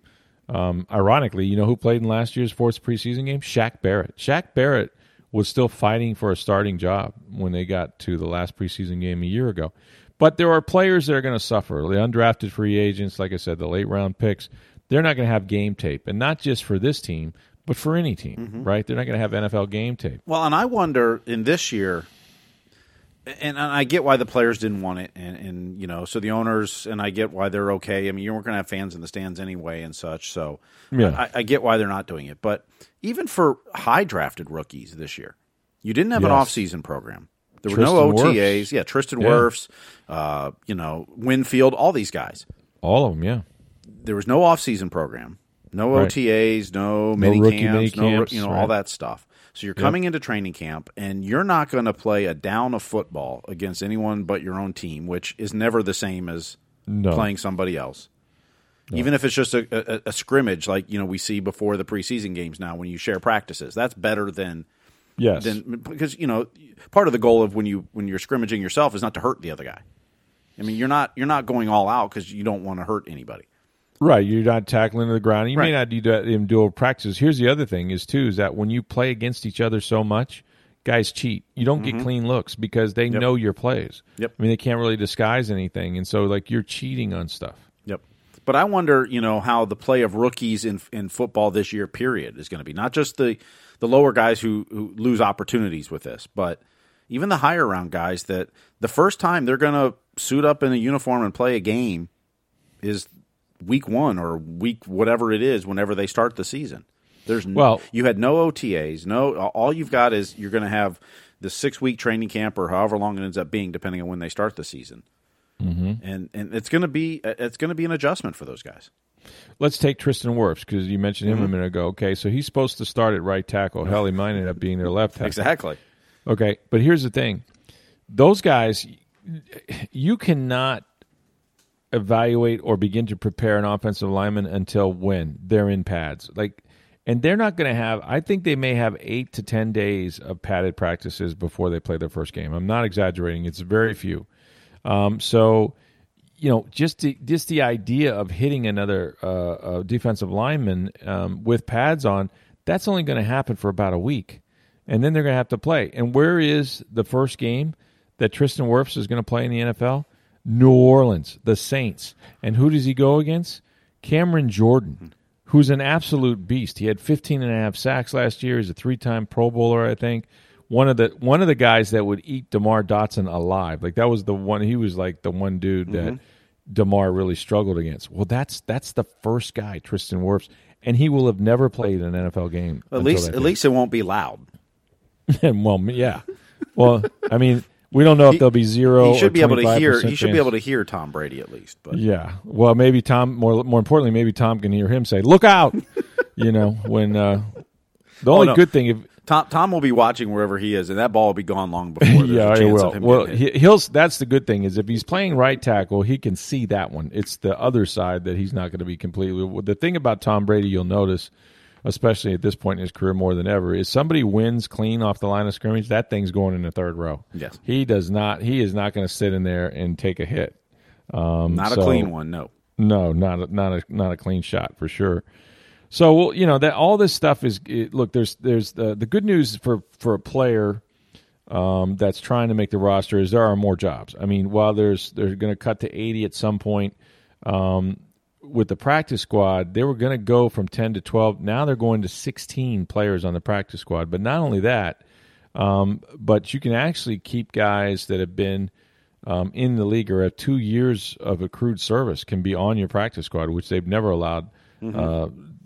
Ironically, who played in last year's fourth preseason game? Shaq Barrett. Shaq Barrett was still fighting for a starting job when they got to the last preseason game a year ago. But there are players that are going to suffer. The undrafted free agents, like I said, the late round picks, they're not going to have game tape. And not just for this team, but for any team, right? They're not going to have NFL game tape. Well, and I wonder in this year, and I get why the players didn't want it, and you know, so the owners, and I get why they're okay. I mean, you weren't going to have fans in the stands anyway and such, so I get why they're not doing it. But even for high-drafted rookies this year, you didn't have an off-season program. There were no OTAs. Wirfs. Yeah, Tristan Wirfs, you know, Winfield, all these guys. All of them, There was no off-season program, no OTAs, no mini camps, you know, all that stuff. So you're coming into training camp, and you're not going to play a down of football against anyone but your own team, which is never the same as playing somebody else. No. Even if it's just a scrimmage, like you know we see before the preseason games now when you share practices, that's better than. Then, because you know, part of the goal of when you're scrimmaging yourself is not to hurt the other guy. I mean, you're not going all out because you don't want to hurt anybody. Right, you're not tackling to the ground. You may not do that in dual practices. Here's the other thing is that when you play against each other so much, guys cheat. You don't get clean looks because they know your plays. I mean, they can't really disguise anything, and so like you're cheating on stuff. But I wonder, you know, how the play of rookies in football this year period is going to be. Not just the lower guys who lose opportunities with this, but even the higher round guys that the first time they're going to suit up in a uniform and play a game is week one or week whatever it is whenever they start the season. You had no OTAs. All you've got is you're going to have the 6-week training camp or however long it ends up being depending on when they start the season. And it's going to be an adjustment for those guys. Let's take Tristan Wirfs because you mentioned him a minute ago. Okay, so he's supposed to start at right tackle. Hell, he might end up being their left tackle. Exactly. Okay, but here's the thing. Those guys, you cannot evaluate or begin to prepare an offensive lineman until when they're in pads. And they're not going to have – I think they may have 8 to 10 days of padded practices before they play their first game. I'm not exaggerating. It's very few. So – you know, just the idea of hitting another defensive lineman with pads on, that's only going to happen for about a week, and then they're going to have to play. And where is the first game that Tristan Wirfs is going to play in the NFL? New Orleans, the Saints. And who does he go against? Cameron Jordan, who's an absolute beast. He had 15.5 sacks last year. He's a 3-time Pro Bowler, I think. One of the guys that would eat DeMar Dotson alive. Like that was the one. He was like the one dude that DeMar really struggled against. Well, that's the first guy, Tristan Wirfs, and he will have never played an NFL game. At least it won't be loud. Well, I mean, we don't know if there'll be 0. He should be able to hear. He should be able to hear Tom Brady at least. But yeah. Well, maybe Tom. More importantly, maybe Tom can hear him say, "Look out!" You know, when the only good thing if. Tom will be watching wherever he is, and that ball will be gone long before there's a chance of him getting hit. That's the good thing is if he's playing right tackle, he can see that one. It's the other side that he's not going to be completely. The thing about Tom Brady you'll notice, especially at this point in his career more than ever, is somebody wins clean off the line of scrimmage, that thing's going in the third row. Yes. He is not going to sit in there and take a hit. Not a clean one, no. No, not a clean shot for sure. So, you know, that all this stuff is – look, there's the good news for a player that's trying to make the roster is there are more jobs. I mean, while they're going to cut to 80 at some point, with the practice squad, they were going to go from 10 to 12. Now they're going to 16 players on the practice squad. But not only that, but you can actually keep guys that have been – in the league or have 2 years of accrued service can be on your practice squad, which they've never allowed –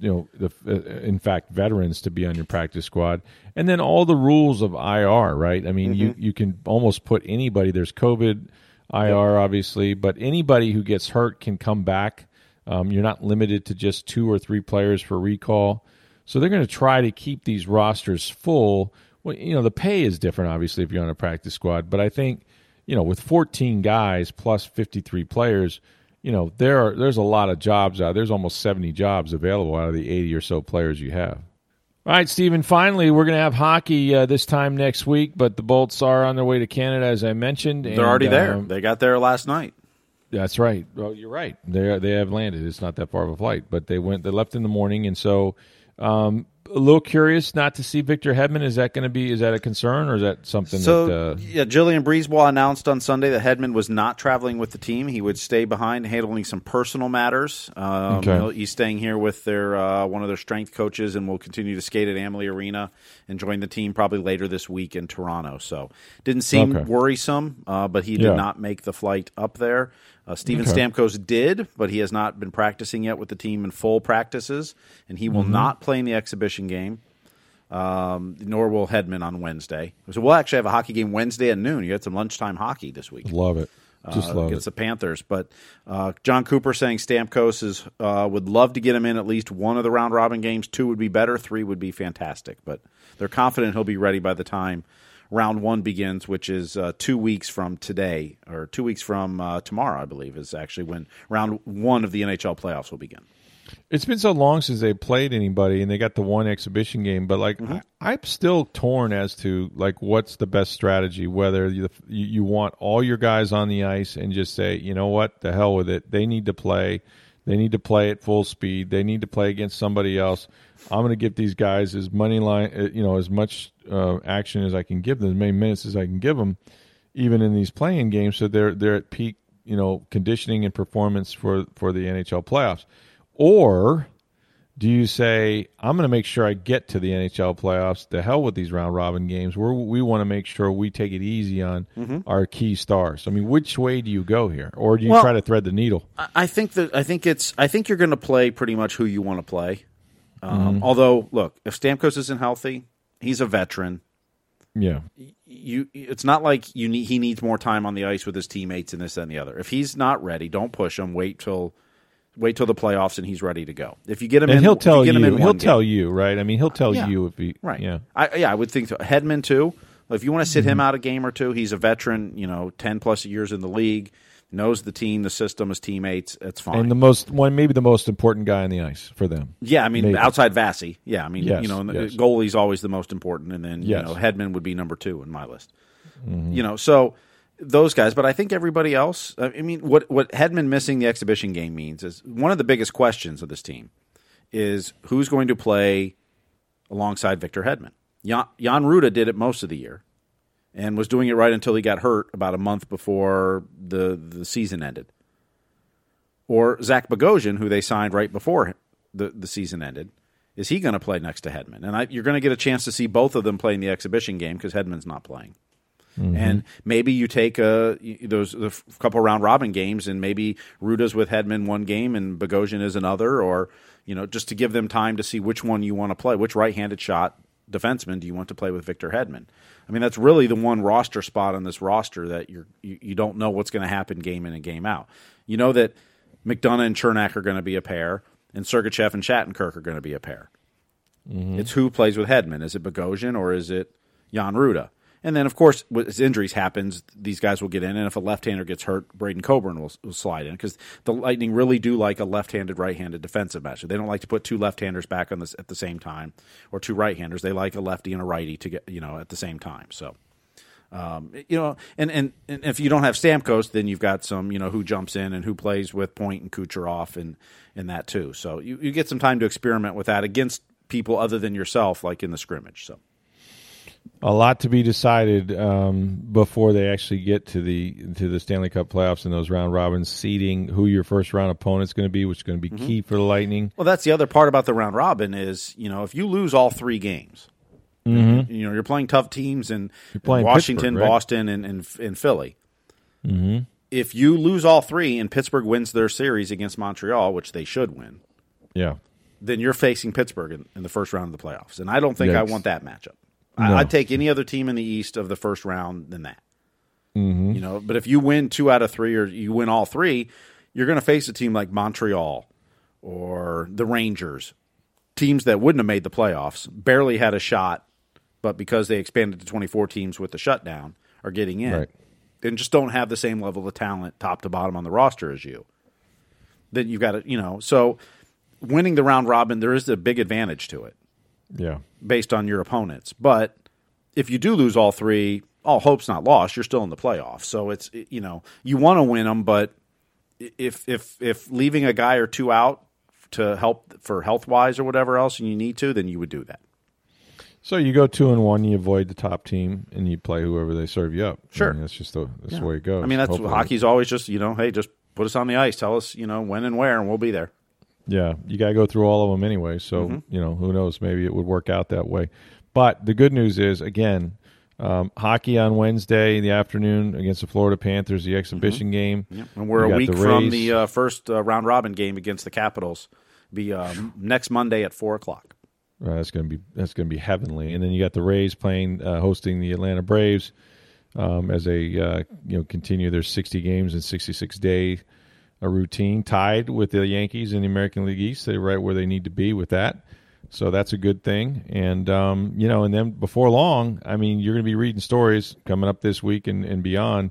in fact, veterans to be on your practice squad, and then all the rules of IR, right? I mean, you can almost put anybody. There's COVID, IR, obviously, but anybody who gets hurt can come back. You're not limited to just 2 or 3 players for recall. So they're going to try to keep these rosters full. Well, you know, the pay is different, obviously, if you're on a practice squad, but I think, you know, with 14 guys plus 53 players. You know, there's a lot of jobs out. There's almost 70 jobs available out of the 80 or so players you have. All right, Stephen, finally, we're going to have hockey this time next week, but the Bolts are on their way to Canada, as I mentioned. They're already there. They got there last night. That's right. Well, you're right. They have landed. It's not that far of a flight, but they left in the morning, and so A little curious not to see Victor Hedman. Is that going to be? Is that a concern, or is that something? So Jillian Brisebois announced on Sunday that Hedman was not traveling with the team. He would stay behind, handling some personal matters. Okay. He's staying here with their one of their strength coaches, and will continue to skate at Amalie Arena and join the team probably later this week in Toronto. So didn't seem worrisome, but he did not make the flight up there. Steven Stamkos did, but he has not been practicing yet with the team in full practices, and he will not play in the exhibition game, nor will Hedman on Wednesday. So we'll actually have a hockey game Wednesday at noon. You had some lunchtime hockey this week. Love it. Just love it. Against the Panthers. But John Cooper saying Stamkos is, would love to get him in at least one of the round-robin games. 2 would be better. 3 would be fantastic. But they're confident he'll be ready by the time Round 1 begins, which is 2 weeks from today, or 2 weeks from tomorrow, I believe, is actually when Round 1 of the NHL playoffs will begin. It's been so long since they played anybody, and they got the one exhibition game. But like, I'm still torn as to like what's the best strategy. Whether you want all your guys on the ice and just say, you know what, the hell with it. They need to play. They need to play at full speed. They need to play against somebody else. I'm going to give these guys as money line, as much action as I can give them, as many minutes as I can give them, even in these play-in games, so they're at peak, conditioning and performance for the NHL playoffs. Or do you say, I'm going to make sure I get to the NHL playoffs? The hell with these round-robin games. We want to make sure we take it easy on our key stars. I mean, which way do you go here, or do you try to thread the needle? I think you're going to play pretty much who you want to play. Although, look, if Stamkos isn't healthy, he's a veteran. Yeah, it's not like he needs more time on the ice with his teammates and this and the other. If he's not ready, don't push him. Wait till the playoffs and he's ready to go. If you get him and in, he'll tell you. He'll tell you, right? I mean, he'll tell you if he right. Yeah, I would think so. Hedman too. If you want to sit him out a game or two, he's a veteran. 10+ years in the league. Knows the team, the system, his teammates. It's fine. And maybe the most important guy on the ice for them. Yeah, I mean, maybe. Outside Vassy. Yeah, I mean, goalie's always the most important, and then Hedman would be number 2 in my list. So those guys. But I think everybody else. I mean, what Hedman missing the exhibition game means is one of the biggest questions of this team is who's going to play alongside Victor Hedman. Jan Rutta did it most of the year, and was doing it right until he got hurt about a month before the season ended. Or Zach Bogosian, who they signed right before the season ended, is he going to play next to Hedman? And you're going to get a chance to see both of them play in the exhibition game because Hedman's not playing. And maybe you take a couple round-robin games, and maybe Ruda's with Hedman one game and Bogosian is another, or just to give them time to see which one you want to play, which right-handed shot defenseman do you want to play with Victor Hedman? I mean, that's really the one roster spot on this roster that you don't know what's going to happen game in and game out. You know that McDonough and Chernak are going to be a pair, and Sergachev and Shattenkirk are going to be a pair. It's who plays with Hedman. Is it Bogosian or is it Jan Rutta? And then, of course, as injuries happens, these guys will get in, and if a left-hander gets hurt, Braden Coburn will slide in, because the Lightning really do like a left-handed, right-handed defensive matchup. They don't like to put 2 left-handers back on this at the same time, or 2 right-handers. They like a lefty and a righty to get at the same time. So, and if you don't have Stamkos, then you've got some who jumps in and who plays with Point and Kucherov and that too. So you get some time to experiment with that against people other than yourself, like in the scrimmage. So. A lot to be decided before they actually get to the Stanley Cup playoffs and those round robins, seeding who your first round opponent's going to be, which is going to be key for the Lightning. Well, that's the other part about the round robin is if you lose all 3 games, you're playing tough teams in Washington, right? Boston, and Philly. If you lose all 3 and Pittsburgh wins their series against Montreal, which they should win, then you're facing Pittsburgh in the first round of the playoffs, and I don't think I want that matchup. No. I'd take any other team in the East of the first round than that. But if you win 2 out of 3 or you win all 3, you're going to face a team like Montreal or the Rangers, teams that wouldn't have made the playoffs, barely had a shot, but because they expanded to 24 teams with the shutdown are getting in and just don't have the same level of talent top to bottom on the roster as you. Then you've got to, so winning the round robin, there is a big advantage to it. Yeah, based on your opponents. But if you do lose all 3, all hope's not lost. You're still in the playoffs. So it's you want to win them, but if leaving a guy or 2 out to help for health-wise or whatever else, and you need to, then you would do that. So you go 2-1, you avoid the top team, and you play whoever they serve you up. Sure. I mean, that's just the way it goes. I mean, that's what hockey's always just, hey, just put us on the ice. Tell us, when and where, and we'll be there. Yeah, you got to go through all of them anyway. So, who knows? Maybe it would work out that way. But the good news is, again, hockey on Wednesday in the afternoon against the Florida Panthers, the exhibition game. Yep. And we're a week from the first round-robin game against the Capitals. Be next Monday at 4 o'clock. That's going to be heavenly. And then you got the Rays playing hosting the Atlanta Braves as they continue their 60 games in 66-day routine, tied with the Yankees in the American League East. They're right where they need to be with that. So that's a good thing. And and then before long, I mean, you're going to be reading stories coming up this week and beyond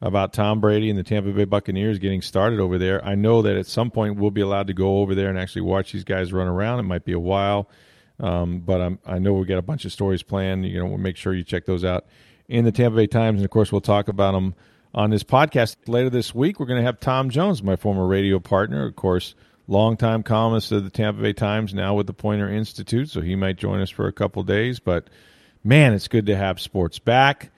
about Tom Brady and the Tampa Bay Buccaneers getting started over there. I know that at some point we'll be allowed to go over there and actually watch these guys run around. It might be a while. But I know we got a bunch of stories planned. We'll make sure you check those out in the Tampa Bay Times. And, of course, we'll talk about them on this podcast. Later this week, we're going to have Tom Jones, my former radio partner, of course, longtime columnist of the Tampa Bay Times, now with the Pointer Institute. So he might join us for a couple days. But, man, it's good to have sports back.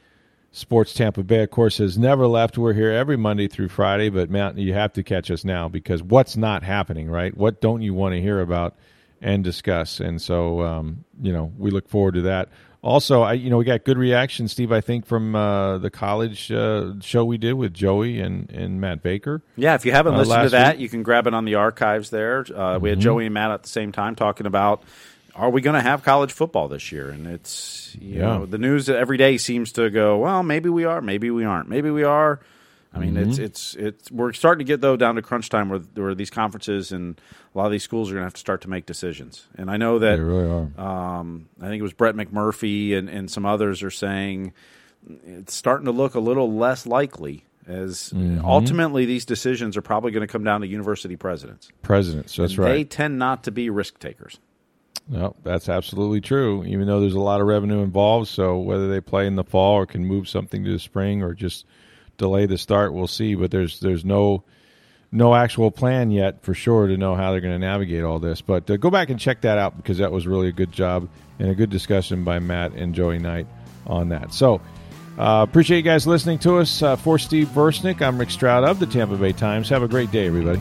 Sports Tampa Bay, of course, has never left. We're here every Monday through Friday. But, Matt, you have to catch us now because what's not happening, right? What don't you want to hear about and discuss? And so, we look forward to that. Also, we got good reaction, Steve, I think, from the college show we did with Joey and Matt Baker. Yeah, if you haven't listened to that, you can grab it on the archives there. We had Joey and Matt at the same time talking about, are we going to have college football this year? And it's, the news every day seems to go, well, maybe we are, maybe we aren't, maybe we are. I mean, it's we're starting to get, though, down to crunch time where these conferences and a lot of these schools are going to have to start to make decisions. And I know that they really are. I think it was Brett McMurphy and some others are saying it's starting to look a little less likely as ultimately these decisions are probably going to come down to university presidents. That's right. They tend not to be risk takers. No, that's absolutely true, even though there's a lot of revenue involved. So whether they play in the fall or can move something to the spring or just – delay the start, we'll see, but there's no actual plan yet for sure to know how they're going to navigate all this. But go back and check that out because that was really a good job and a good discussion by Matt and Joey Knight on that. So appreciate you guys listening to us. For Steve Versnick, I'm Rick Stroud of the Tampa Bay Times. Have a great day, everybody.